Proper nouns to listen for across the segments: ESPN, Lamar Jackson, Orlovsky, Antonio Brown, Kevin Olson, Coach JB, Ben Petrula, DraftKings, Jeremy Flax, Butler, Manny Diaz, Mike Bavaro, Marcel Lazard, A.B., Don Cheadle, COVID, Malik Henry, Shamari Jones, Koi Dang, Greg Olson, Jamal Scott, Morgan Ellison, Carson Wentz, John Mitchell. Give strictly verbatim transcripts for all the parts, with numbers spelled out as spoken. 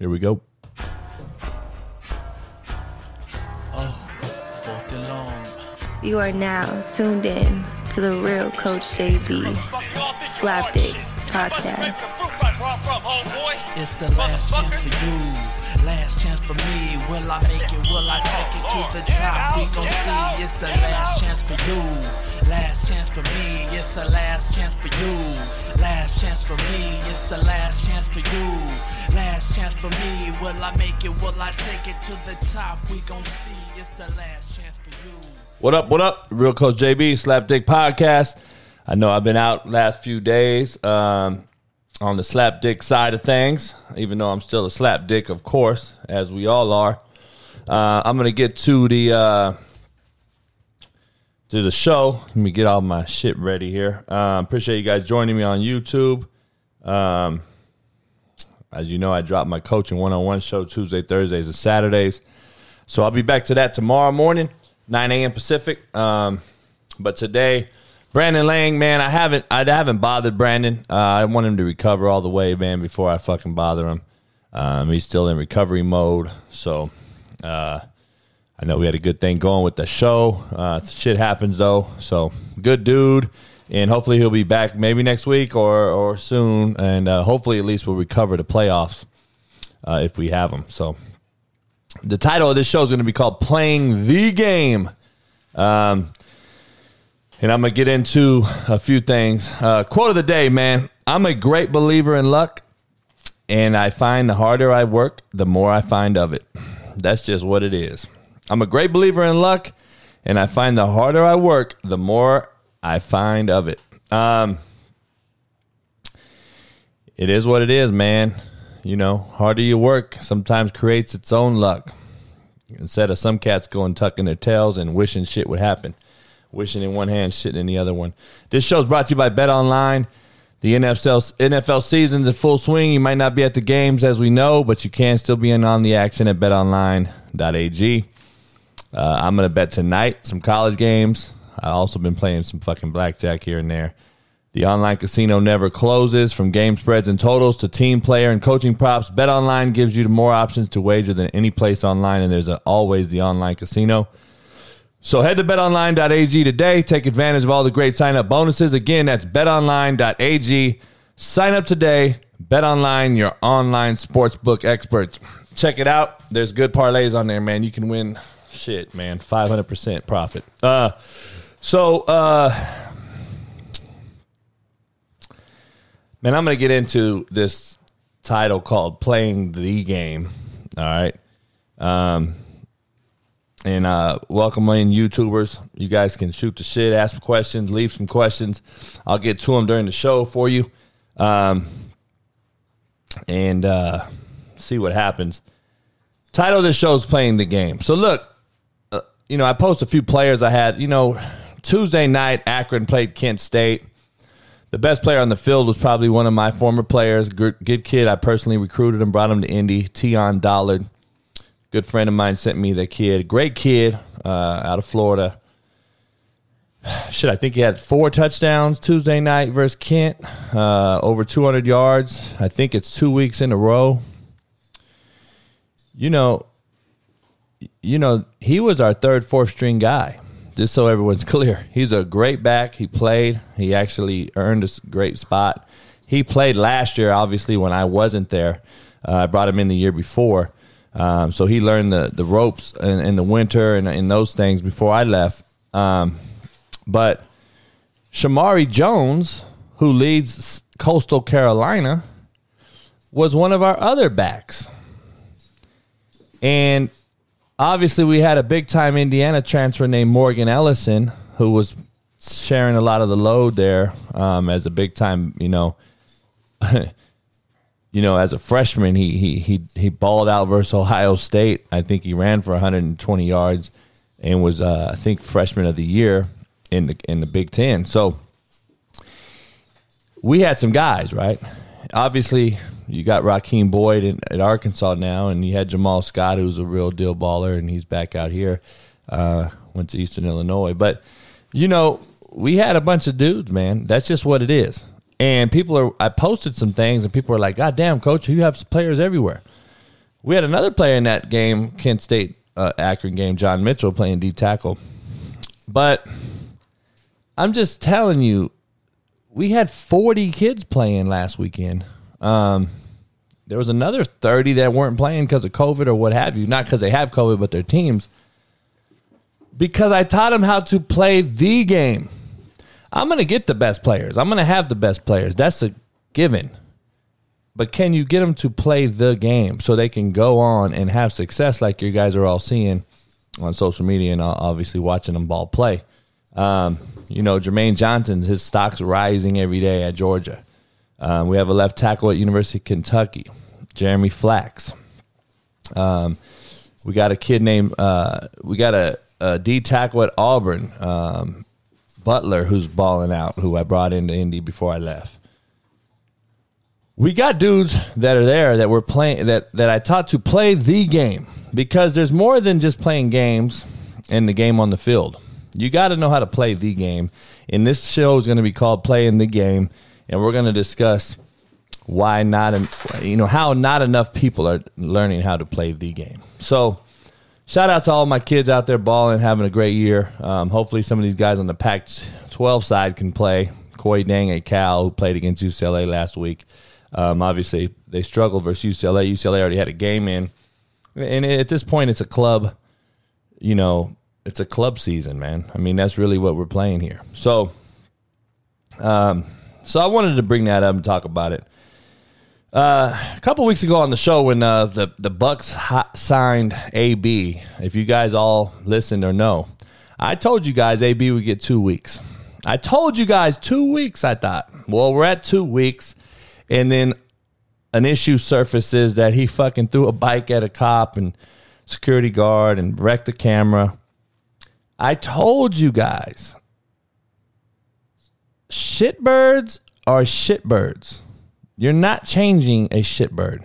Here we go. You are now tuned in to the real Coach J B Slapdick Podcast. It's the last chance for you, last chance for me. Will I make it? Will I take it to the top? We gon' see. It's the last chance for you, last chance for me. It's the last chance for you, last chance for me. It's the last chance for you, last chance for me. Will I make it? Will I take it to the top? We gon' see. It's the last chance for you. What up, what up? Real Coach J B, Slapdick Podcast. I know I've been out last few days um, on the Slapdick side of things, even though I'm still a Slapdick, of course, as we all are. Uh, I'm going to get to the uh, to the show. Let me get all my shit ready here. Um, appreciate you guys joining me on YouTube. Um, as you know, I drop my coaching one-on-one show Tuesday, Thursdays, and Saturdays. So I'll be back to that tomorrow morning. nine a.m. Pacific, um, but today, Brandon Lang, man, I haven't, I haven't bothered Brandon. Uh, I want him to recover all the way, man, before I fucking bother him. Um, he's still in recovery mode, so uh, I know we had a good thing going with the show. Uh, shit happens though, so good dude, and hopefully he'll be back maybe next week or or soon, and uh, hopefully at least we'll recover the playoffs uh, if we have them. So. The title of this show is going to be called Playing the Game. Um, and I'm going to get into a few things. Uh, quote of the day, man. I'm a great believer in luck, and I find the harder I work, the more I find of it. That's just what it is. I'm a great believer in luck, and I find the harder I work, the more I find of it. Um, it is what it is, man. You know, harder you work sometimes creates its own luck. Instead of some cats going tucking their tails and wishing shit would happen. Wishing in one hand, shitting in the other one. This show's brought to you by Bet Online. The N F L season's in full swing. You might not be at the games as we know, but you can still be in on the action at bet online dot a g. Uh, I'm going to bet tonight some college games. I've also been playing some fucking blackjack here and there. The online casino never closes. From game spreads and totals to team player and coaching props, BetOnline gives you more options to wager than any place online, and there's a, always the online casino. So head to bet online dot a g today. Take advantage of all the great sign-up bonuses. Again, that's bet online dot a g. Sign up today. BetOnline, your online sportsbook experts. Check it out. There's good parlays on there, man. You can win, shit, man, five hundred percent profit. Uh, so, uh... Man, I'm going to get into this title called Playing the Game, all right? Um, and uh, welcome in, YouTubers. You guys can shoot the shit, ask questions, leave some questions. I'll get to them during the show for you um, and uh, see what happens. Title of this show is Playing the Game. So, look, uh, you know, I post a few players I had. You know, Tuesday night, Akron played Kent State. The best player on the field was probably one of my former players. Good kid. I personally recruited him, brought him to Indy. Teon Dollard, good friend of mine, sent me that kid. Great kid uh, out of Florida. Shit, I think he had four touchdowns Tuesday night versus Kent. Uh, over two hundred yards. I think it's two weeks in a row. You know, you know, he was our third, fourth string guy. Just so everyone's clear, he's a great back. He played. He actually earned a great spot. He played last year, obviously, when I wasn't there. Uh, I brought him in the year before. Um, so he learned the, the ropes in, in the winter and, and those things before I left. Um, but Shamari Jones, who leads Coastal Carolina, was one of our other backs. And obviously, we had a big-time Indiana transfer named Morgan Ellison, who was sharing a lot of the load there um, as a big-time, you know, you know, as a freshman, he he he he balled out versus Ohio State. I think he ran for one hundred twenty yards and was, uh, I think, freshman of the year in the in the Big Ten. So we had some guys, right? Obviously. You got Raqeem Boyd in, at Arkansas now, and you had Jamal Scott, who's a real deal baller, and he's back out here. Uh, went to Eastern Illinois. But, you know, we had a bunch of dudes, man. That's just what it is. And people are – I posted some things, and people are like, God damn, Coach, you have players everywhere. We had another player in that game, Kent State uh, Akron game, John Mitchell playing D tackle. But I'm just telling you, we had forty kids playing last weekend. Um, there was another thirty that weren't playing because of COVID or what have you. Not because they have COVID, but their teams. Because I taught them how to play the game. I'm going to get the best players. I'm going to have the best players. That's a given. But can you get them to play the game so they can go on and have success like you guys are all seeing on social media and obviously watching them ball play? Um, you know, Jermaine Johnson's, his stock's rising every day at Georgia. Um, we have a left tackle at University of Kentucky, Jeremy Flax. Um, we got a kid named, uh, we got a, a D tackle at Auburn, um, Butler, who's balling out, who I brought into Indy before I left. We got dudes that are there that we're playing that, that I taught to play the game, because there's more than just playing games and the game on the field. You got to know how to play the game, and this show is going to be called Playing the Game, and we're going to discuss why not, you know, how not enough people are learning how to play the game. So shout out to all my kids out there balling, having a great year. Um, hopefully some of these guys on the Pac twelve side can play. Koi Dang at Cal, who played against U C L A last week. Um, obviously, they struggled versus U C L A. U C L A already had a game in. And at this point, it's a club, you know, it's a club season, man. I mean, that's really what we're playing here. So um, so I wanted to bring that up and talk about it. Uh, a couple weeks ago on the show when uh, the, the Bucks hot signed A B, if you guys all listened or know, I told you guys A B would get two weeks. I told you guys two weeks, I thought. Well, we're at two weeks, and then an issue surfaces that he fucking threw a bike at a cop and security guard and wrecked the camera. I told you guys, shitbirds are shitbirds. You're not changing a shitbird.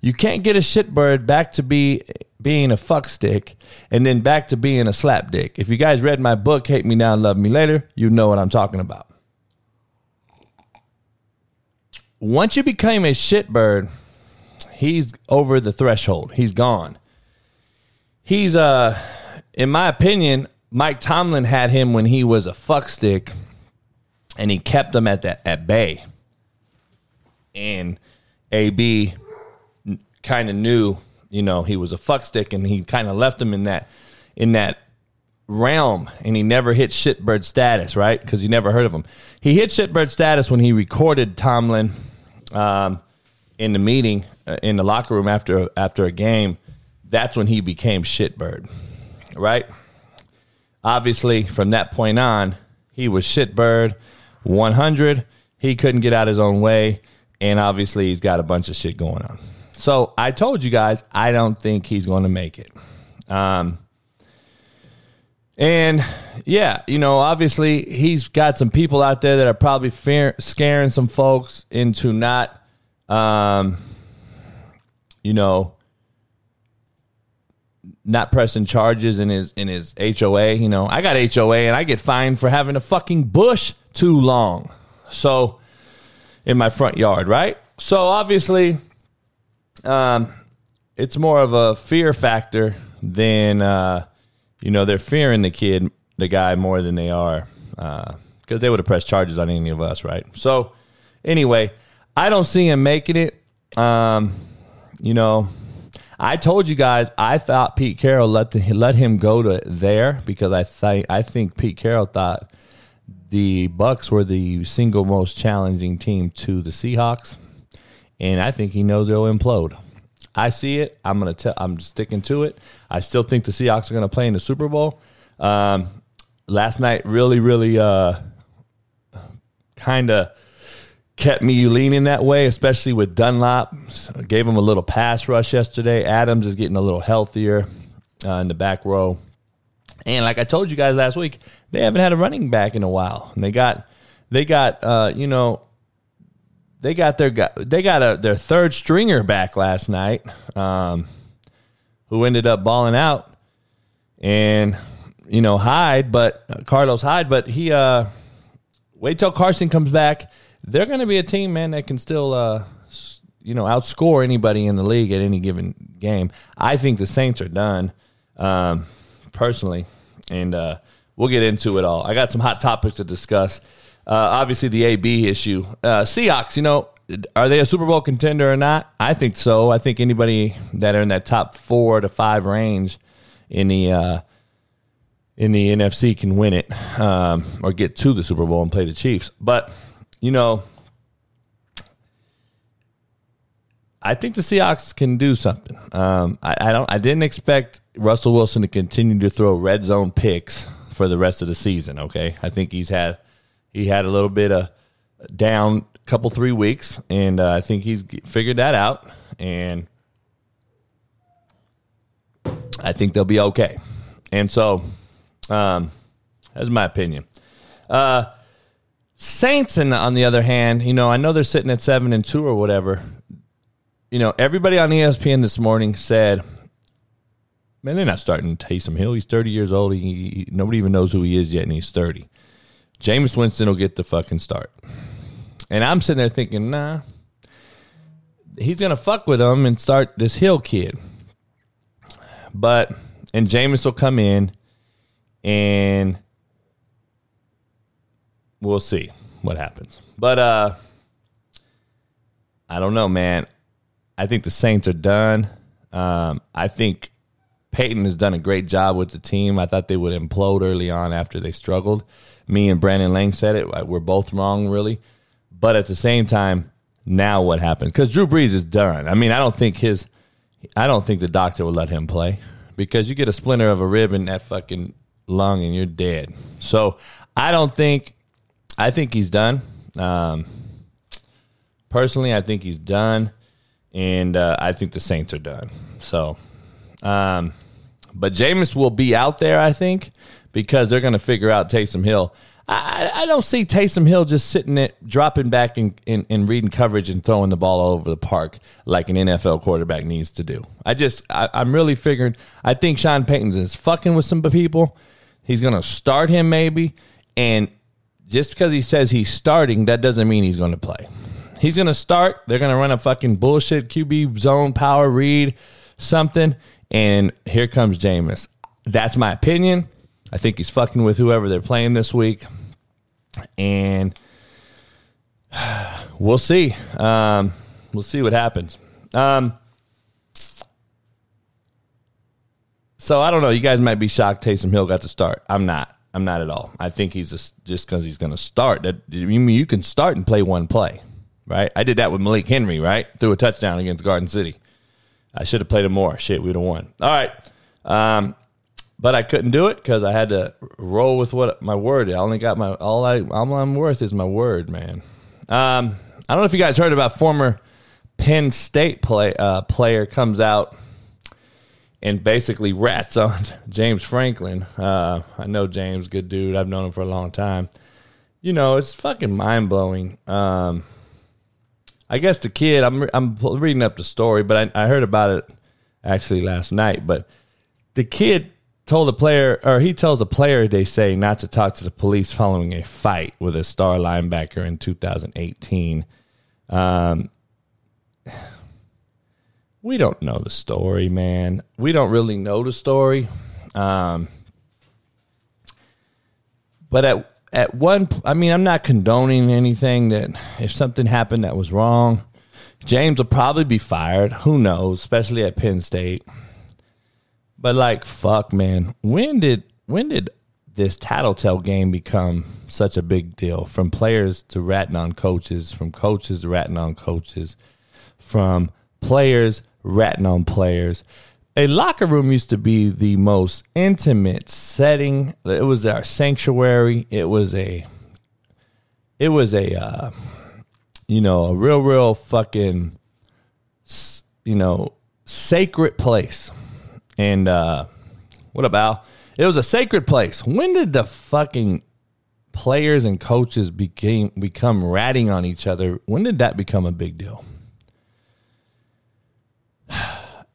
You can't get a shitbird back to be being a fuckstick and then back to being a slapdick. If you guys read my book, Hate Me Now Love Me Later, you know what I'm talking about. Once you became a shitbird, he's over the threshold. He's gone. He's, uh, in my opinion, Mike Tomlin had him when he was a fuckstick, and he kept him at that at bay. And A B kind of knew, you know, he was a fuckstick, and he kind of left him in that in that realm, and he never hit shitbird status, right? Because you never heard of him. He hit shitbird status when he recorded Tomlin um, in the meeting, uh, in the locker room after after a game. That's when he became shitbird, right? Obviously, from that point on, he was shitbird one hundred. He couldn't get out his own way. And obviously, he's got a bunch of shit going on. So I told you guys, I don't think he's going to make it. Um, and, yeah, you know, obviously, he's got some people out there that are probably fear- scaring some folks into not, um, you know, not pressing charges in his in his H O A. You know, I got H O A, and I get fined for having a fucking bush too long. So, in my front yard, right? So obviously, um, it's more of a fear factor than, uh, you know, they're fearing the kid, the guy, more than they are, because uh, they would have pressed charges on any of us, right? So anyway, I don't see him making it. Um, you know, I told you guys I thought Pete Carroll let the, let him go to there because I th- I think Pete Carroll thought the Bucks were the single most challenging team to the Seahawks, and I think he knows they'll implode. I see it. I'm gonna tell. I'm sticking to it. I still think the Seahawks are gonna play in the Super Bowl. Um, last night really, really uh, kind of kept me leaning that way, especially with Dunlop. I gave him a little pass rush yesterday. Adams is getting a little healthier uh, in the back row. And like I told you guys last week, they haven't had a running back in a while. And they got, they got, uh, you know, they got their they got a, their third stringer back last night, um, who ended up balling out, and you know Hyde, but uh, Carlos Hyde, but he uh, wait till Carson comes back. They're going to be a team, man, that can still uh, you know, outscore anybody in the league at any given game. I think the Saints are done, um, personally, and uh, we'll get into it all. I got some hot topics to discuss. Uh, obviously, the A B issue. Uh, Seahawks, you know, are they a Super Bowl contender or not? I think so. I think anybody that are in that top four to five range in the uh, in the N F C can win it, um, or get to the Super Bowl and play the Chiefs. But, you know, I think the Seahawks can do something. Um, I, I don't. I didn't expect Russell Wilson to continue to throw red zone picks for the rest of the season. Okay, I think he's had he had a little bit of down, couple three weeks, and uh, I think he's figured that out. And I think they'll be okay. And so, um, that's my opinion. Uh, Saints, and on the other hand, you know, I know they're sitting at seven and two or whatever. You know, everybody on E S P N this morning said, man, they're not starting Taysom Hill. He's thirty years old. He, he, nobody even knows who he is yet, and he's thirty. Jameis Winston will get the fucking start. And I'm sitting there thinking, nah, he's going to fuck with him and start this Hill kid. But, and Jameis will come in, and we'll see what happens. But uh, I don't know, man. I think the Saints are done. Um, I think Peyton has done a great job with the team. I thought they would implode early on after they struggled. Me and Brandon Lang said it. We're both wrong, really. But at the same time, now what happens? Because Drew Brees is done. I mean, I don't think his, I don't think the doctor would let him play, because you get a splinter of a rib in that fucking lung and you're dead. So I don't think, I think he's done. Um, personally, I think he's done. And uh, I think the Saints are done. So, um, but Jameis will be out there, I think, because they're going to figure out Taysom Hill. I, I don't see Taysom Hill just sitting it, dropping back and, and, and reading coverage and throwing the ball all over the park like an N F L quarterback needs to do. I just, I, I'm really figuring, I think Sean Payton is fucking with some people. He's going to start him maybe. And just because he says he's starting, that doesn't mean he's going to play. He's going to start. They're going to run a fucking bullshit Q B zone power read, something, and here comes Jameis. That's my opinion. I think he's fucking with whoever they're playing this week, and we'll see. Um, we'll see what happens. Um, so I don't know. You guys might be shocked Taysom Hill got to start. I'm not. I'm not at all. I think he's just just because he's going to start. That, I mean, you can start and play one play. Right, I did that with Malik Henry, right? Threw a touchdown against Garden City. I should have played him more. Shit, we'd have won. All right. Um, but I couldn't do it because I had to roll with what my word. I only got my, all, I, all I'm worth is my word, man. Um, I don't know if you guys heard about former Penn State play, uh, player comes out and basically rats on James Franklin. Uh, I know James, good dude. I've known him for a long time. You know, it's fucking mind-blowing. Um I guess the kid, I'm I'm reading up the story, but I, I heard about it actually last night. But the kid told a player, or he tells a player, they say, not to talk to the police following a fight with a star linebacker in two thousand eighteen. Um, we don't know the story, man. We don't really know the story. Um, but at At one, I mean, I'm not condoning anything that if something happened that was wrong, James will probably be fired. Who knows? Especially at Penn State. But like, fuck, man. When did when did this tattletale game become such a big deal? From players to ratting on coaches, from coaches to ratting on coaches, from players ratting on players. A locker room used to be the most intimate setting. It was our sanctuary. It was a, it was a, uh, you know, a real, real fucking, you know, sacred place. And uh, what about? It was a sacred place. When did the fucking players and coaches became become ratting on each other? When did that become a big deal?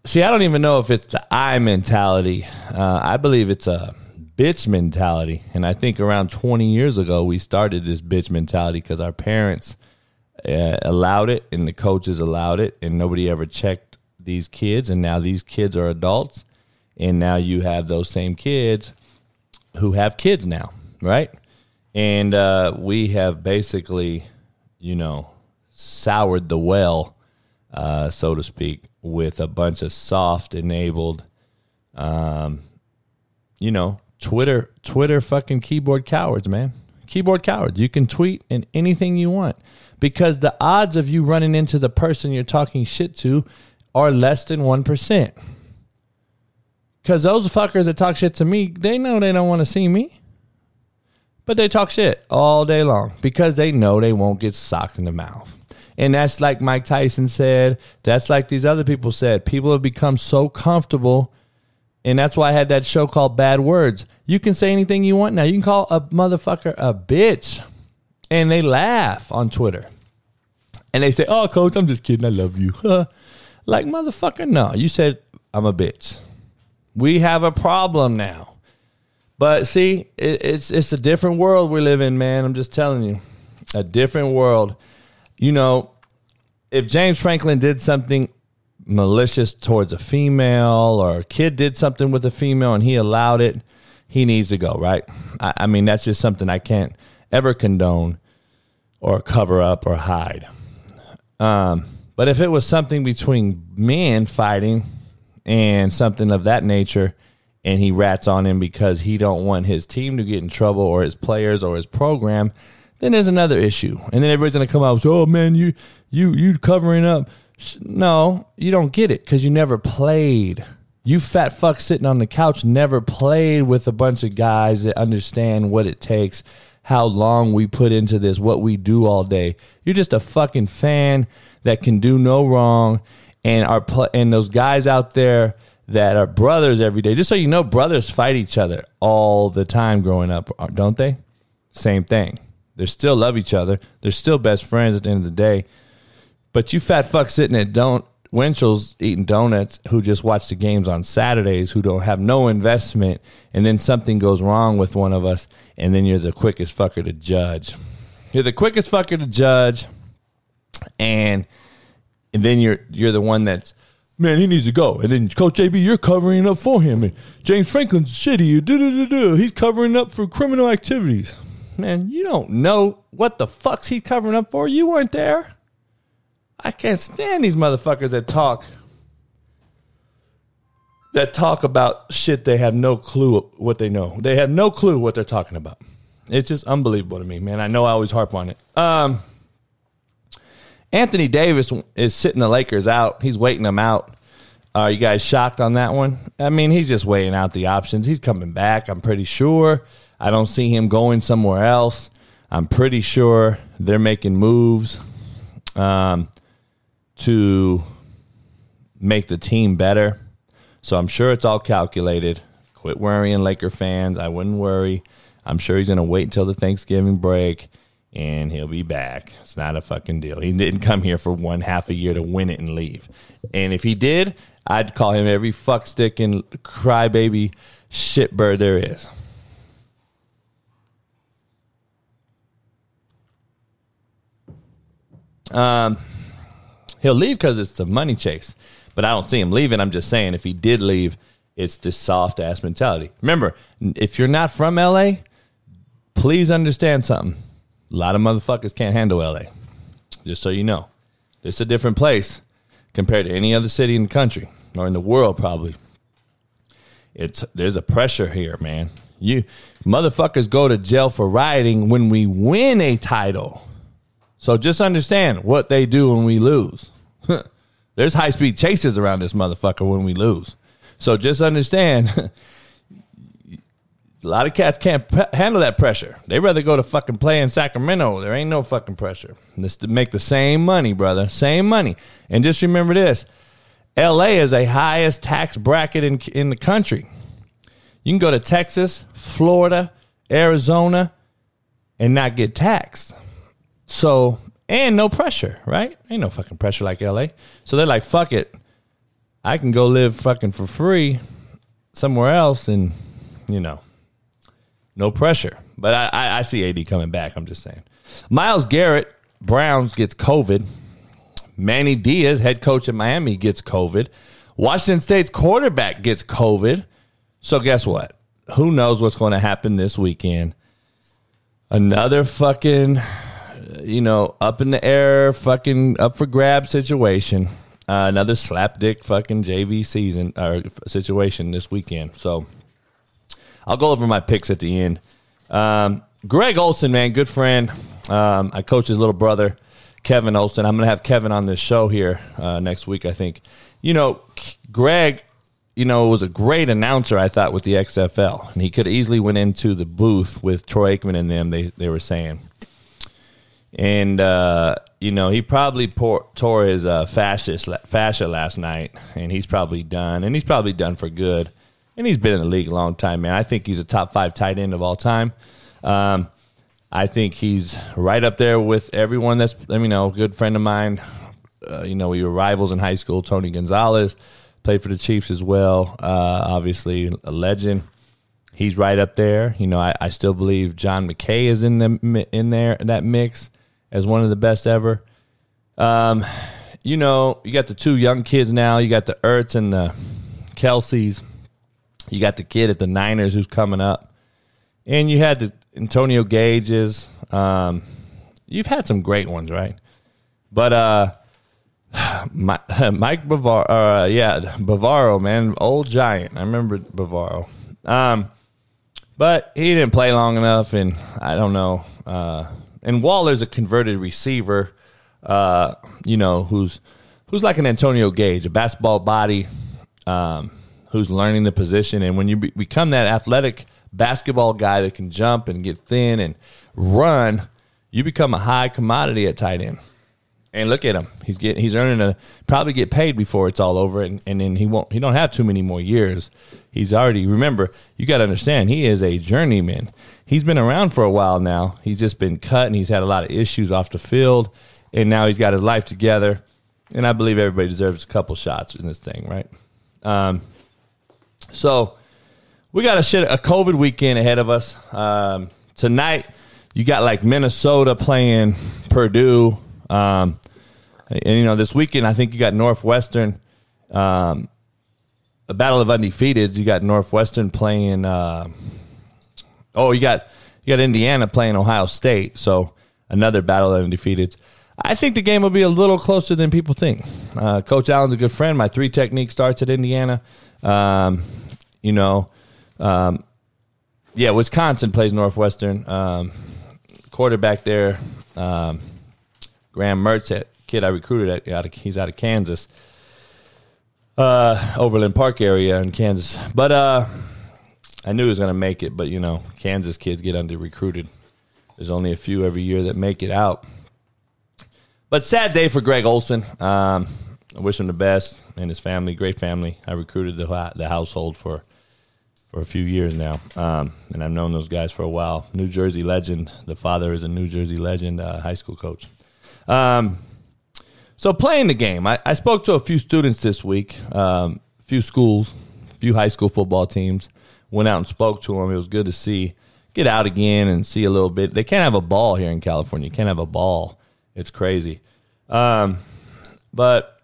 See, I don't even know if it's the I mentality. Uh, I believe it's a bitch mentality. And I think around twenty years ago, we started this bitch mentality because our parents uh, allowed it, and the coaches allowed it, and nobody ever checked these kids, and now these kids are adults, and now you have those same kids who have kids now, right? And uh, we have basically, you know, soured the well, uh, so to speak, with a bunch of soft-enabled, um, you know, Twitter, Twitter fucking keyboard cowards, man. Keyboard cowards. You can tweet in anything you want because the odds of you running into the person you're talking shit to are less than one percent. Because those fuckers that talk shit to me, they know they don't want to see me. But they talk shit all day long because they know they won't get socked in the mouth. And that's like Mike Tyson said. That's like these other people said. People have become so comfortable. And that's why I had that show called Bad Words. You can say anything you want now. You can call a motherfucker a bitch. And they laugh on Twitter. And they say, oh, coach, I'm just kidding. I love you. Like, motherfucker, no. You said, I'm a bitch. We have a problem now. But see, it, it's it's a different world we live in, man. I'm just telling you. A different world. You know, if James Franklin did something malicious towards a female or a kid did something with a female and he allowed it, he needs to go, right? I, I mean, that's just something I can't ever condone or cover up or hide. Um, but if it was something between men fighting and something of that nature, and he rats on him because he don't want his team to get in trouble or his players or his program, then there's another issue. And then everybody's going to come out and say, oh, man, you you you covering up. No, you don't get it because you never played. You fat fuck sitting on the couch never played with a bunch of guys that understand what it takes, how long we put into this, what we do all day. You're just a fucking fan that can do no wrong, and our pl- and those guys out there that are brothers every day. Just so you know, brothers fight each other all the time growing up, don't they? Same thing. They still love each other. They're still best friends at the end of the day. But you fat fucks sitting at Don- Winchell's eating donuts who just watch the games on Saturdays, who don't have no investment, and then something goes wrong with one of us, and then you're the quickest fucker to judge. You're the quickest fucker to judge, and, and then you're you're the one that's, man, he needs to go. And then Coach J B, you're covering up for him. And James Franklin's shitty. Do-do-do-do. He's covering up for criminal activities. Man, you don't know what the fuck's he covering up for. You weren't there. I can't stand these motherfuckers that talk. That talk about shit they have no clue what they know. They have no clue what they're talking about. It's just unbelievable to me, man. I know I always harp on it. Um... Anthony Davis is sitting the Lakers out. He's waiting them out. Are you guys shocked on that one? I mean, he's just weighing out the options. He's coming back, I'm pretty sure. I don't see him going somewhere else. I'm pretty sure they're making moves um, to make the team better. So I'm sure it's all calculated. Quit worrying, Laker fans. I wouldn't worry. I'm sure he's going to wait until the Thanksgiving break. And he'll be back. It's not a fucking deal. He didn't come here for one half a year to win it and leave. And if he did, I'd call him every fuck stick and crybaby shitbird there is. Um, he'll leave because it's a money chase. But I don't see him leaving. I'm just saying if he did leave, it's this soft-ass mentality. Remember, if you're not from L A, please understand something. A lot of motherfuckers can't handle L A, just so you know. It's a different place compared to any other city in the country or in the world, probably. It's there's a pressure here, man. You motherfuckers go to jail for rioting when we win a title. So just understand what they do when we lose. There's high-speed chases around this motherfucker when we lose. So just understand... A lot of cats can't p- handle that pressure. They'd rather go to fucking play in Sacramento. There ain't no fucking pressure. This to make the same money, brother. Same money. And just remember this. L A is a highest tax bracket in, in the country. You can go to Texas, Florida, Arizona, and not get taxed. So, and no pressure, right? Ain't no fucking pressure like L A. So they're like, fuck it. I can go live fucking for free somewhere else and, you know. No pressure, but I, I see A B coming back. I'm just saying. Myles Garrett Browns gets COVID. Manny Diaz, head coach of Miami, gets COVID. Washington State's quarterback gets COVID. So guess what? Who knows what's going to happen this weekend? Another fucking, you know, up in the air, fucking up for grab situation. Uh, another slapdick fucking J V season or situation this weekend. So I'll go over my picks at the end. Um, Greg Olson, man, good friend. Um, I coach his little brother, Kevin Olson. I'm going to have Kevin on this show here uh, next week, I think. You know, Greg, you know, was a great announcer, I thought, with the X F L. And he could easily went into the booth with Troy Aikman and them, they, they were saying. And, uh, you know, he probably pour, tore his uh, fascia, fascia last night, and he's probably done. And he's probably done for good. And he's been in the league a long time, man. I think he's a top five tight end of all time. Um, I think he's right up there with everyone that's, you know, a good friend of mine. Uh, you know, we were rivals in high school. Tony Gonzalez played for the Chiefs as well. Uh, obviously, a legend. He's right up there. You know, I, I still believe John McKay is in the in there in that mix as one of the best ever. Um, you know, you got the two young kids now. You got the Ertz and the Kelce's. You got the kid at the Niners who's coming up. And you had the Antonio Gates. Um, you've had some great ones, right? But uh, my, Mike Bavaro, uh, yeah, Bavaro, man, old giant. I remember Bavaro. Um, but he didn't play long enough, and I don't know. Uh, and Waller's a converted receiver, uh, you know, who's who's like an Antonio Gates, a basketball body, um, who's learning the position. And when you be- become that athletic basketball guy that can jump and get thin and run, you become a high commodity at tight end. And look at him; he's getting, he's earning a probably get paid before it's all over, and, and then he won't. He don't have too many more years. He's already. Remember, you got to understand, he is a journeyman. He's been around for a while now. He's just been cut, and he's had a lot of issues off the field, and now he's got his life together. And I believe everybody deserves a couple shots in this thing, right? Um, so. We got a shit a COVID weekend ahead of us. Um, tonight, you got like Minnesota playing Purdue, um, and you know this weekend I think you got Northwestern, um, a battle of undefeateds. You got Northwestern playing. Uh, oh, you got you got Indiana playing Ohio State. So another battle of undefeateds. I think the game will be a little closer than people think. Uh, Coach Allen's a good friend. My three technique starts at Indiana. Um, you know. Um, yeah, Wisconsin plays Northwestern. Um, quarterback there, um, Graham Mertz, that kid I recruited, out of, he's out of Kansas, uh, Overland Park area in Kansas. But uh, I knew he was going to make it, but, you know, Kansas kids get under-recruited. There's only a few every year that make it out. But sad day for Greg Olson. Um, I wish him the best and his family, great family. I recruited the the household for For a few years now, um, and I've known those guys for a while. New Jersey legend. The father is a New Jersey legend, uh, high school coach. Um, so playing the game. I, I spoke to a few students this week, um, a few schools, a few high school football teams. Went out and spoke to them. It was good to see. Get out again and see a little bit. They can't have a ball here in California. You can't have a ball. It's crazy. Um, but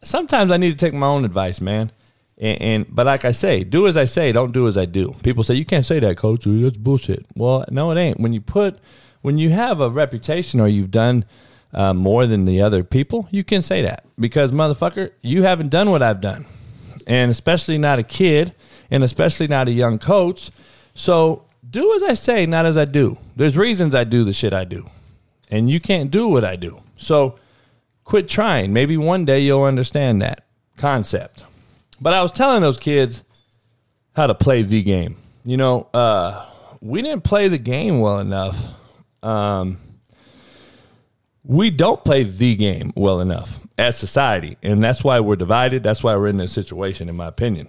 sometimes I need to take my own advice, man. And, and but like I say, do as I say, don't do as I do. People say you can't say that, coach. That's bullshit. Well, no, it ain't. When you put, when you have a reputation or you've done uh, more than the other people, you can say that because motherfucker, you haven't done what I've done, and especially not a kid, and especially not a young coach. So do as I say, not as I do. There's reasons I do the shit I do, and you can't do what I do. So quit trying. Maybe one day you'll understand that concept. But I was telling those kids how to play the game. You know, uh, we didn't play the game well enough. Um, we don't play the game well enough as society, and that's why we're divided. That's why we're in this situation, in my opinion.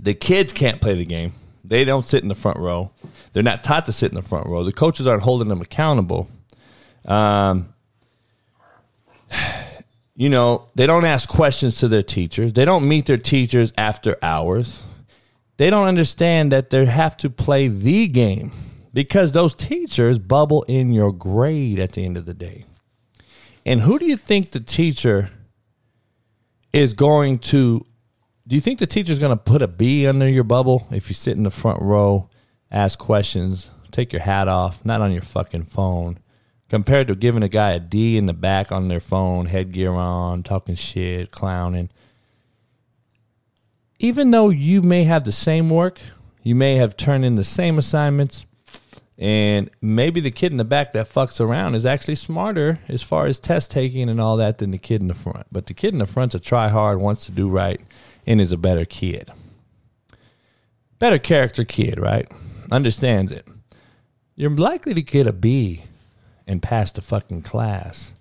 The kids can't play the game. They don't sit in the front row. They're not taught to sit in the front row. The coaches aren't holding them accountable. Um You know, they don't ask questions to their teachers. They don't meet their teachers after hours. They don't understand that they have to play the game. because those teachers bubble in your grade at the end of the day. And who do you think the teacher is going to, do you think the teacher's going to put a B under your bubble if you sit in the front row, ask questions, take your hat off, not on your fucking phone, compared to giving a guy a D in the back on their phone, headgear on, talking shit, clowning? Even though you may have the same work, you may have turned in the same assignments, and maybe the kid in the back that fucks around is actually smarter as far as test taking and all that than the kid in the front. But the kid in the front's a try hard, wants to do right, and is a better kid. Better character kid, right? Understands it. You're likely to get a B and pass the fucking class,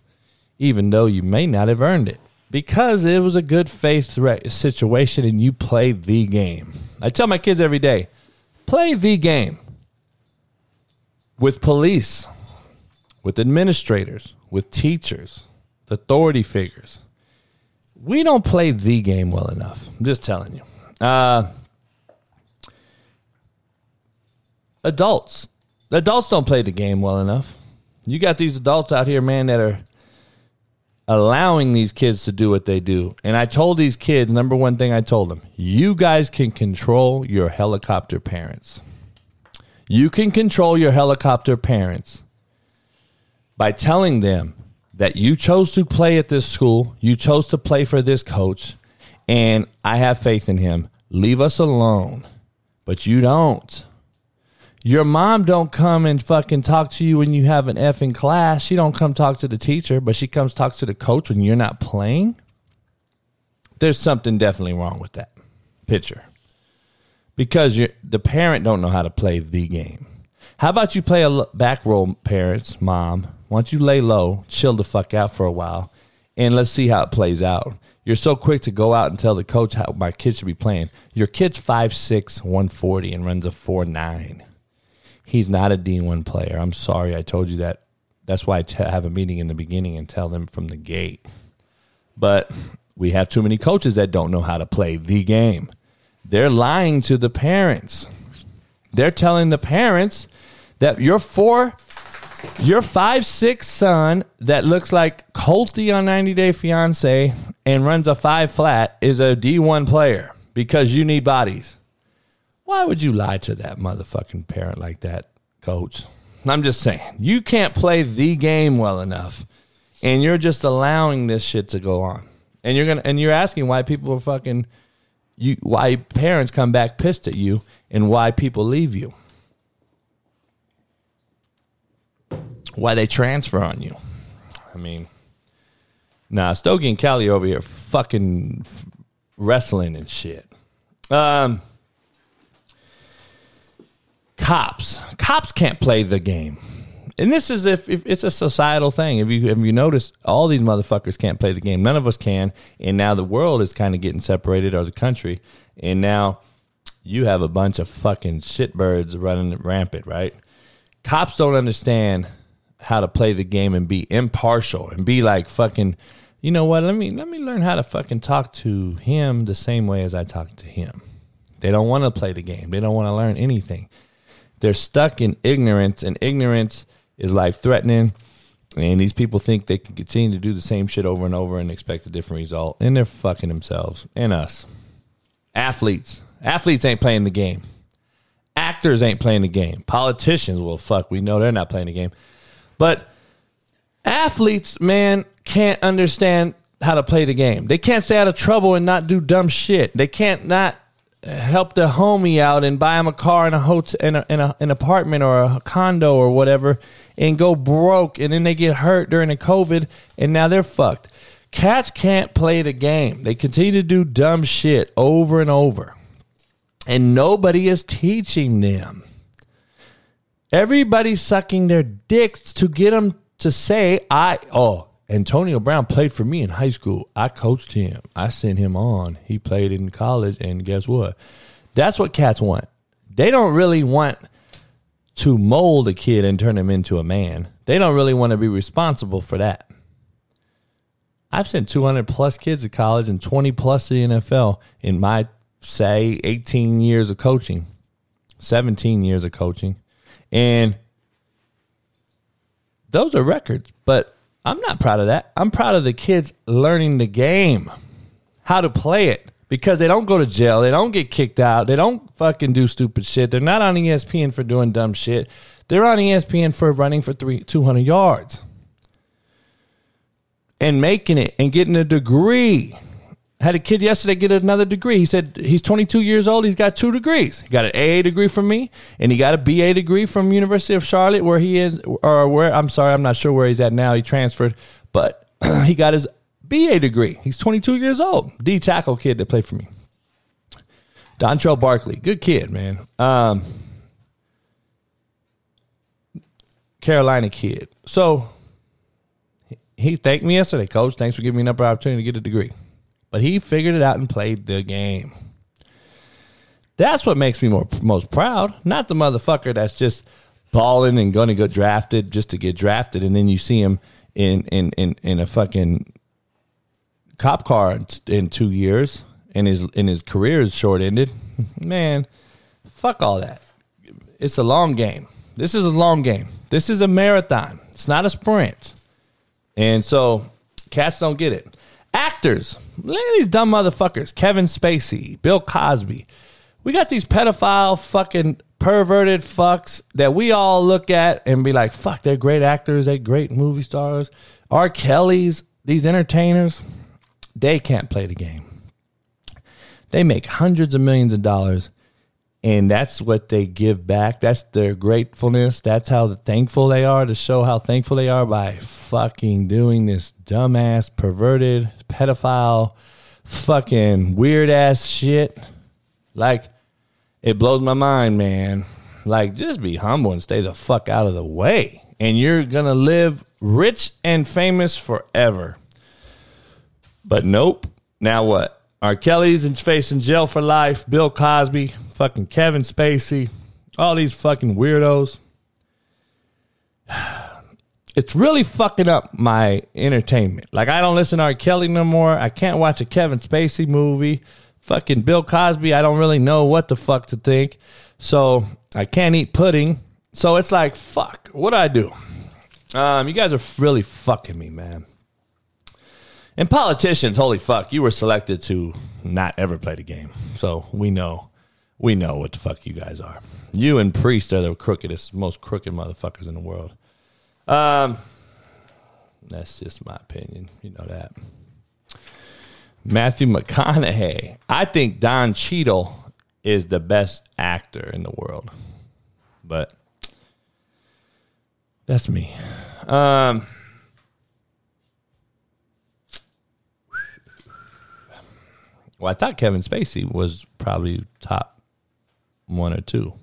even though you may not have earned it, because it was a good faith threat situation and you played the game. I tell my kids every day, play the game. With police, with administrators, with teachers, authority figures. We don't play the game well enough. I'm just telling you. Uh, adults. Adults don't play the game well enough. You got these adults out here, man, that are allowing these kids to do what they do. And I told these kids, number one thing I told them, you guys can control your helicopter parents. You can control your helicopter parents by telling them that you chose to play at this school, you chose to play for this coach, and I have faith in him. Leave us alone. But you don't. Your mom don't come and fucking talk to you when you have an effing class. She don't come talk to the teacher, but she comes talk to the coach when you're not playing. There's something definitely wrong with that picture. Because you're, the parent don't know how to play the game. How about you play a back row, parents, mom? Why don't you lay low, chill the fuck out for a while, and let's see how it plays out. You're so quick to go out and tell the coach how my kid should be playing. Your kid's five six, one forty, and runs a four nine. He's not a D one player. I'm sorry I told you that. That's why I t- have a meeting in the beginning and tell them from the gate. But we have too many coaches that don't know how to play the game. They're lying to the parents. They're telling the parents that your four, your five, six son that looks like Colty on ninety day fiance and runs a five flat is a D one player because you need bodies. Why would you lie to that motherfucking parent like that, coach? I'm just saying, you can't play the game well enough, and you're just allowing this shit to go on. And you're gonna, and you're asking why people are fucking... You, why parents come back pissed at you and why people leave you. Why they transfer on you. I mean, nah, Stogie and Callie over here fucking wrestling and shit. Um, cops. Cops can't play the game. And this is if, if it's a societal thing. If you if you notice, all these motherfuckers can't play the game. None of us can. And now the world is kind of getting separated, or the country. And now you have a bunch of fucking shitbirds running rampant, right? Cops don't understand how to play the game and be impartial and be like fucking, you know what? Let me let me learn how to fucking talk to him the same way as I talk to him. They don't want to play the game. They don't want to learn anything. They're stuck in ignorance, and ignorance is life-threatening, and these people think they can continue to do the same shit over and over and expect a different result, and they're fucking themselves and us. Athletes. Athletes ain't playing the game. Actors ain't playing the game. Politicians, well, fuck, we know they're not playing the game. But athletes, man, can't understand how to play the game. They can't stay out of trouble and not do dumb shit. They can't not help the homie out and buy him a car and a hotel and, a, and a, an apartment or a condo or whatever and go broke, and then they get hurt during the COVID and now they're fucked. Cats can't play the game. They continue to do dumb shit over and over, and nobody is teaching them. Everybody's sucking their dicks to get them to say, I, oh, Antonio Brown played for me in high school. I coached him. I sent him on. He played in college, and guess what? That's what cats want. They don't really want to mold a kid and turn him into a man. They don't really want to be responsible for that. I've sent two hundred plus kids to college and twenty plus to the N F L in my, say, eighteen years of coaching, seventeen years of coaching. And those are records, but I'm not proud of that. I'm proud of the kids learning the game, how to play it, because they don't go to jail. They don't get kicked out. They don't fucking do stupid shit. They're not on E S P N for doing dumb shit. They're on E S P N for running for three, two hundred yards and making it and getting a degree. Had a kid yesterday get another degree. He said he's twenty-two years old. He's got two degrees. He got an A A degree from me, and he got a B A degree from University of Charlotte, where he is, or where, I'm sorry, I'm not sure where he's at now. He transferred, but he got his B A degree. He's twenty-two years old. D tackle kid that played for me. Doncho Barkley, good kid, man. Um, Carolina kid. So he thanked me yesterday. Coach, thanks for giving me another opportunity to get a degree. But he figured it out and played the game. That's what makes me more most proud. Not the motherfucker that's just balling and going to get drafted just to get drafted, and then you see him in in in, in a fucking cop car in two years, and his and his career is short ended. Man, fuck all that. It's a long game. This is a long game. This is a marathon. It's not a sprint. And so cats don't get it. Actors. Look at these dumb motherfuckers. Kevin Spacey, Bill Cosby. We got these pedophile fucking perverted fucks that we all look at and be like, fuck, they're great actors. They're great movie stars. R. Kelly's, these entertainers, they can't play the game. They make hundreds of millions of dollars, and that's what they give back. That's their gratefulness. That's how thankful they are, to show how thankful they are by fucking doing this dumbass, perverted, pedophile, fucking weird ass shit. Like, it blows my mind, man. Like, just be humble and stay the fuck out of the way, and you're gonna live rich and famous forever. But nope. Now what? R. Kelly's in facing jail for life. Bill Cosby, fucking Kevin Spacey, all these fucking weirdos. It's really fucking up my entertainment. Like, I don't listen to R. Kelly no more. I can't watch a Kevin Spacey movie. Fucking Bill Cosby, I don't really know what the fuck to think. So I can't eat pudding. So it's like, fuck, what do I do? Um, you guys are really fucking me, man. And politicians, holy fuck, you were selected to not ever play the game. So we know, we know what the fuck you guys are. You and Priest are the crookedest, most crooked motherfuckers in the world. Um, that's just my opinion. You know that. Matthew McConaughey. I think Don Cheadle is the best actor in the world. But that's me. Um... Well, I thought Kevin Spacey was probably top one or two,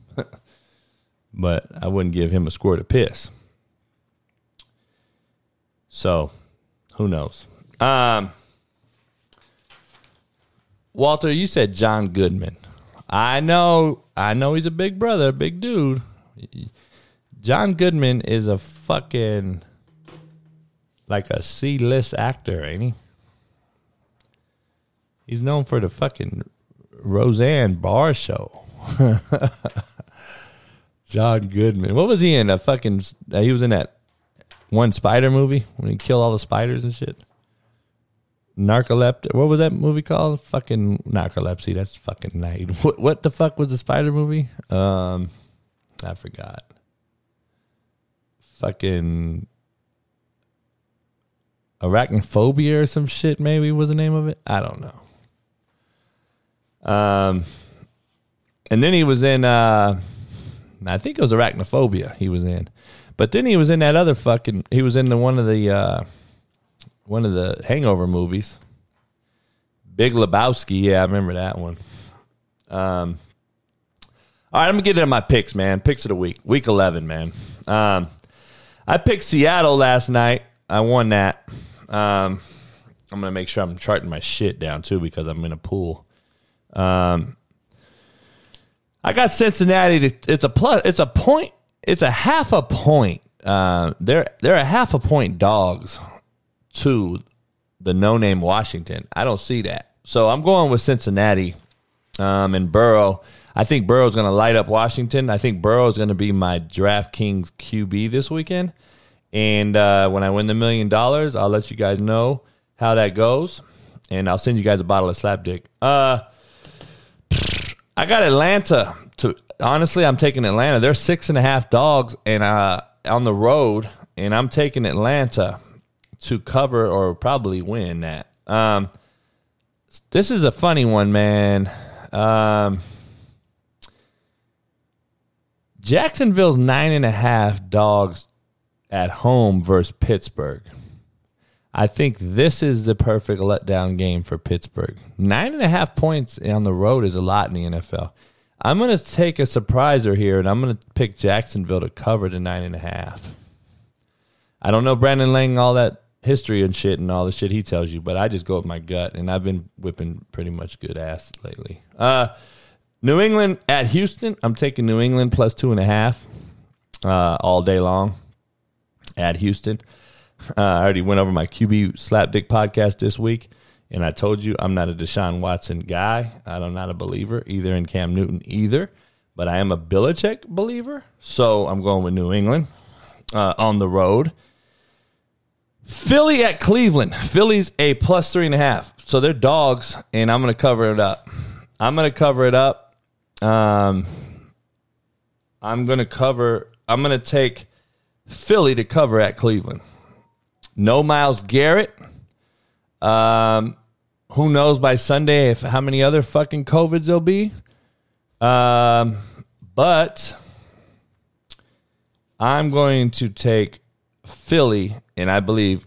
but I wouldn't give him a squirt of piss. So, who knows? Um, Walter, you said John Goodman. I know, I know he's a big brother, big dude. John Goodman is a fucking, like a C-list actor, ain't he? He's known for the fucking Roseanne Barr show. John Goodman. What was he in? A fucking, uh, he was in that one spider movie when he killed all the spiders and shit. Narcoleptic. What was that movie called? Fucking narcolepsy. That's fucking night. What, what the fuck was the spider movie? Um, I forgot. Fucking Arachnophobia or some shit maybe was the name of it. I don't know. Um, and then he was in, uh, I think it was Arachnophobia he was in, but then he was in that other fucking, he was in the, one of the, uh, one of the Hangover movies, Big Lebowski. Yeah, I remember that one. Um, all right, I'm gonna get into my picks, man. Picks of the week, week eleven, man. Um, I picked Seattle last night. I won that. Um, I'm gonna make sure I'm charting my shit down too, because I'm in a pool. Um, I got Cincinnati to, it's a plus, it's a point, it's a half a point. Uh, they're they're a half a point dogs to the no-name Washington. I don't see that, so I'm going with Cincinnati um, and Burrow. I think Burrow's going to light up Washington. I think Burrow's going to be my DraftKings Q B this weekend. And uh, when I win the million dollars, I'll let you guys know how that goes. And I'll send you guys a bottle of Slapdick. Uh, I got Atlanta. To honestly, I'm taking Atlanta. They're six and a half dogs and uh, on the road. And I'm taking Atlanta to cover or probably win that. Um, this is a funny one, man. Um, Jacksonville's nine and a half dogs at home versus Pittsburgh. I think this is the perfect letdown game for Pittsburgh. Nine and a half points on the road is a lot in the N F L. I'm going to take a surpriser here, and I'm going to pick Jacksonville to cover the nine and a half. I don't know Brandon Lang, all that history and shit and all the shit he tells you, but I just go with my gut, and I've been whipping pretty much good ass lately. Uh, New England at Houston. I'm taking New England plus two and a half uh, all day long at Houston. Uh, I already went over my Q B Slapdick podcast this week, and I told you I'm not a Deshaun Watson guy. I'm not a believer either in Cam Newton either, but I am a Belichick believer, so I'm going with New England uh, on the road. Philly at Cleveland. Philly's a plus three and a half, so they're dogs, and I'm going to cover it up. I'm going to cover it up. Um, I'm going to cover. I'm going to take Philly to cover at Cleveland. No Myles Garrett. Um, who knows by Sunday if how many other fucking COVIDs there'll be. Um, but I'm going to take Philly, and I believe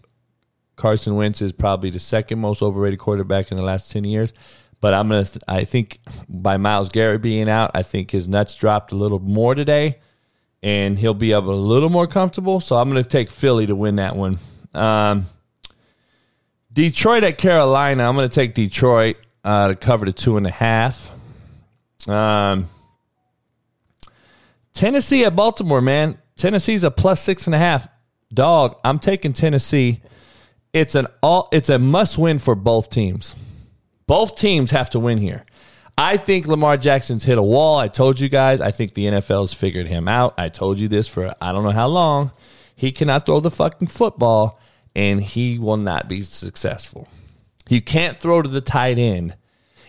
Carson Wentz is probably the second most overrated quarterback in the last ten years. But I'm gonna. I think by Myles Garrett being out, I think his nuts dropped a little more today, and he'll be up a little more comfortable. So I'm going to take Philly to win that one. Um, Detroit at Carolina. I'm going to take Detroit uh, to cover the two and a half. Um, Tennessee at Baltimore, man. Tennessee's a plus six and a half dog. I'm taking Tennessee. It's an all. It's a must-win for both teams. Both teams have to win here. I think Lamar Jackson's hit a wall. I told you guys. I think the N F L's figured him out. I told you this for I don't know how long. He cannot throw the fucking football, and he will not be successful. You can't throw to the tight end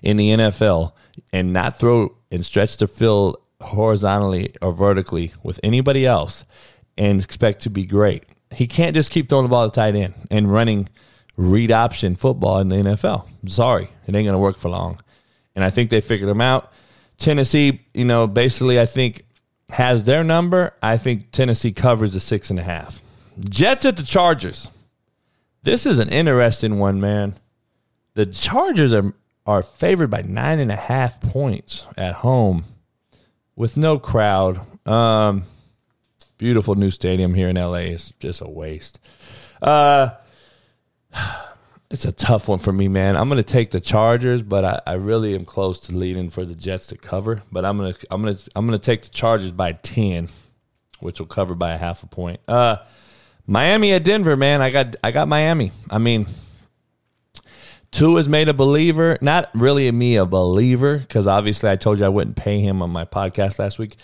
in the N F L and not throw and stretch the field horizontally or vertically with anybody else and expect to be great. He can't just keep throwing the ball to the tight end and running read option football in the N F L. I'm sorry. It ain't going to work for long. And I think they figured them out. Tennessee, you know, basically I think has their number. I think Tennessee covers the six and a half. Jets at the Chargers. This is an interesting one, man. The Chargers are, are favored by nine and a half points at home with no crowd. Um, beautiful new stadium here in L A is just a waste. Uh It's a tough one for me, man. I'm gonna take the Chargers, but I, I really am close to leading for the Jets to cover. But I'm gonna I'm gonna I'm gonna take the Chargers by ten, which will cover by a half a point. Uh, Miami at Denver, man. I got I got Miami. I mean, Tua has made a believer, not really me a believer, because obviously I told you I wouldn't pay him on my podcast last week.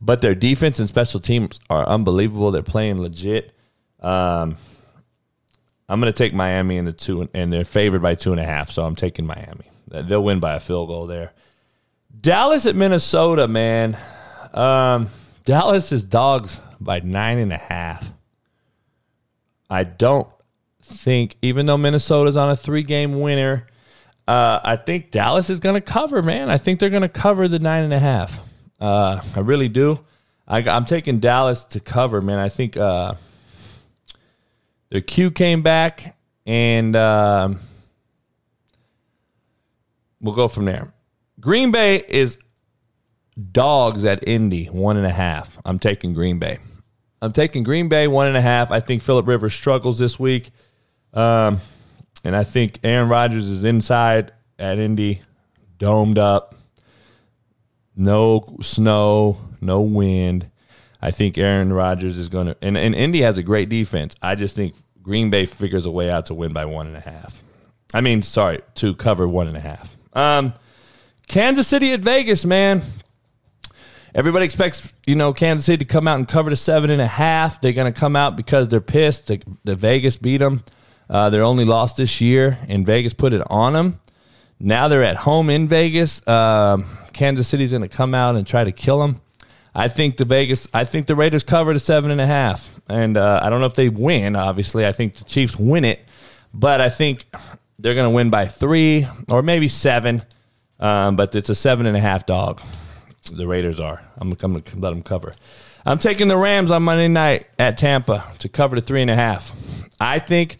But their defense and special teams are unbelievable. They're playing legit. Um I'm going to take Miami in the two, and they're favored by two and a half, so I'm taking Miami. They'll win by a field goal there. Dallas at Minnesota, man. Um, Dallas is dogs by nine and a half. I don't think, even though Minnesota's on a three-game winner, uh, I think Dallas is going to cover, man. I think they're going to cover the nine and a half. Uh, I really do. I, I'm taking Dallas to cover, man. I think uh, – The Q came back, and um, we'll go from there. Green Bay is dogs at Indy, one and a half. I'm taking Green Bay. I'm taking Green Bay, one and a half. I think Phillip Rivers struggles this week, um, and I think Aaron Rodgers is inside at Indy, domed up, no snow, no wind. I think Aaron Rodgers is going to – and Indy has a great defense. I just think Green Bay figures a way out to win by one and a half. I mean, sorry, to cover one and a half. Um, Kansas City at Vegas, man. Everybody expects, you know, Kansas City to come out and cover the seven and a half. They're going to come out because they're pissed. The, the Vegas beat them. Uh, their only loss this year, and Vegas put it on them. Now they're at home in Vegas. Um, Kansas City's going to come out and try to kill them. I think the Vegas. I think the Raiders cover the seven and a half, and uh, I don't know if they win. Obviously, I think the Chiefs win it, but I think they're going to win by three or maybe seven. Um, but it's a seven and a half dog. The Raiders are. I'm, I'm going to let them cover. I'm taking the Rams on Monday night at Tampa to cover the three and a half. I think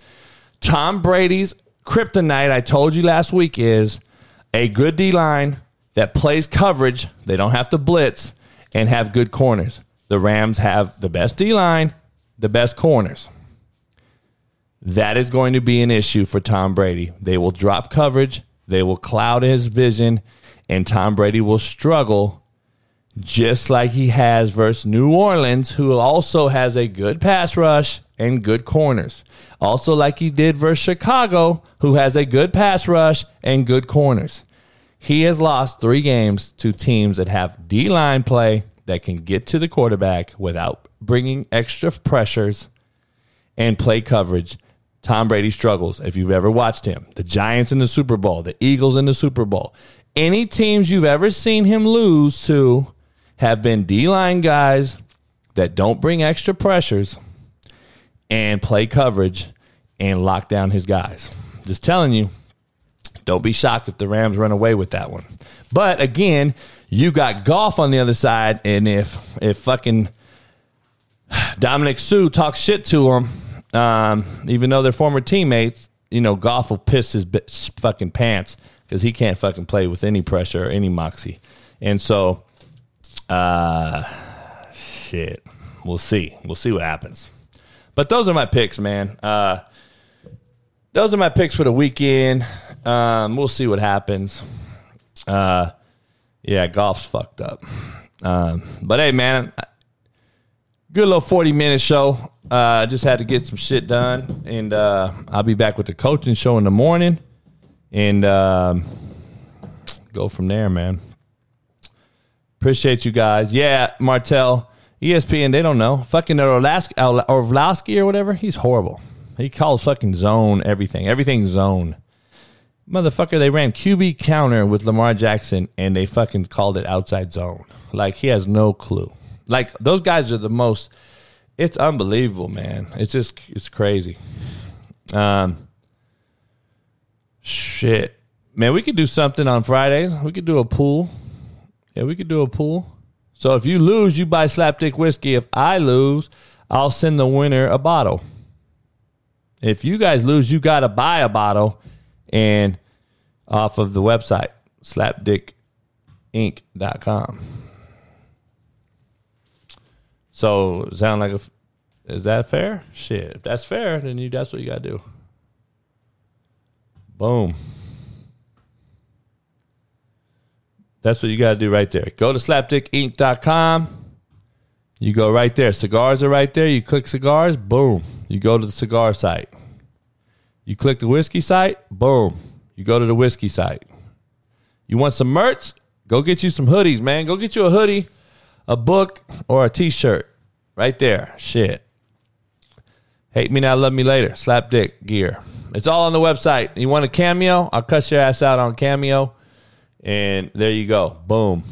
Tom Brady's kryptonite, I told you last week, is a good D-line that plays coverage. They don't have to blitz and have good corners. The Rams have the best D-line, the best corners. That is going to be an issue for Tom Brady. They will drop coverage. They will cloud his vision. And Tom Brady will struggle just like he has versus New Orleans, who also has a good pass rush and good corners. Also like he did versus Chicago, who has a good pass rush and good corners. He has lost three games to teams that have D-line play that can get to the quarterback without bringing extra pressures and play coverage. Tom Brady struggles if you've ever watched him. The Giants in the Super Bowl, the Eagles in the Super Bowl. Any teams you've ever seen him lose to have been D-line guys that don't bring extra pressures and play coverage and lock down his guys. Just telling you. Don't be shocked if the Rams run away with that one. But, again, you got Goff on the other side, and if if fucking Dominic Sue talks shit to him, um, even though they're former teammates, you know, Goff will piss his bitch fucking pants because he can't fucking play with any pressure or any moxie. And so, uh, shit, we'll see. We'll see what happens. But those are my picks, man. Uh, those are my picks for the weekend. Um, we'll see what happens. Uh, yeah, golf's fucked up. Um, but hey, man, good little forty minute show. I uh, just had to get some shit done, and uh, I'll be back with the coaching show in the morning, and um, go from there, man. Appreciate you guys. Yeah, Martell, E S P N, they don't know. Fucking Orlovsky or whatever, he's horrible. He calls fucking zone everything. Everything's zone. Motherfucker, they ran Q B counter with Lamar Jackson, and they fucking called it outside zone. Like, he has no clue. Like, those guys are the most, it's unbelievable, man. It's just, it's crazy. Um, shit. Man, we could do something on Fridays. We could do a pool. Yeah, we could do a pool. So if you lose, you buy Slapdick Whiskey. If I lose, I'll send the winner a bottle. If you guys lose, you got to buy a bottle. And off of the website, slapdick inc dot com. So, sound like a, is that fair? Shit, if that's fair, then you that's what you got to do. Boom. That's what you got to do right there. Go to slapdick inc dot com. You go right there. Cigars are right there. You click cigars, boom. You go to the cigar site. You click the whiskey site, boom. You go to the whiskey site. You want some merch? Go get you some hoodies, man. Go get you a hoodie, a book, or a t-shirt. Right there. Shit. Hate Me Now, Love Me Later. Slap Dick gear. It's all on the website. You want a Cameo? I'll cut your ass out on Cameo. And there you go. Boom.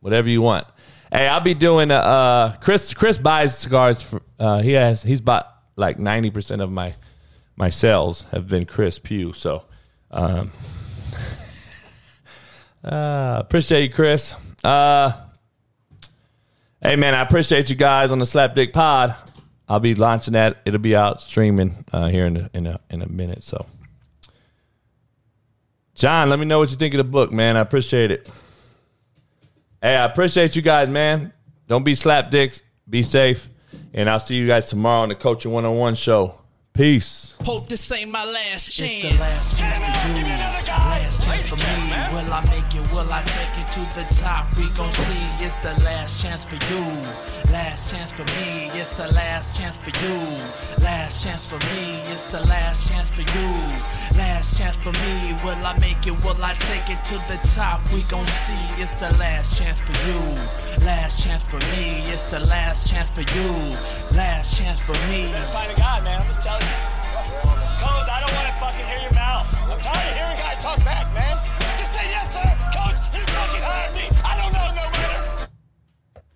Whatever you want. Hey, I'll be doing, uh, Chris Chris buys cigars. For, uh, he has, he's bought like ninety percent of my My sales have been Chris Pugh, so um, uh, appreciate you, Chris. Uh, hey, man, I appreciate you guys on the Slapdick Pod. I'll be launching that; it'll be out streaming uh, here in a, in a in a minute. So, John, let me know what you think of the book, man. I appreciate it. Hey, I appreciate you guys, man. Don't be slapdicks. Be safe, and I'll see you guys tomorrow on the Coaching one oh one show. Peace. Hope this ain't my last chance. It's the last chance. Hey, man, give me another guy. for me. Will I make it? Will I take it to the top? We gon' see. It's the last chance for you. Last chance for me. It's the last chance for you. Last chance for me. It's the last chance for you. Last chance for me. Will I make it? Will I take it to the top? We gon' see. It's the last chance for you. Last chance for me. It's the last chance for you. Last chance for me. You better find a God, man. I'm just telling you. Cones, I don't want to fucking hear your mouth. I'm tired of hearing guys talk back, man.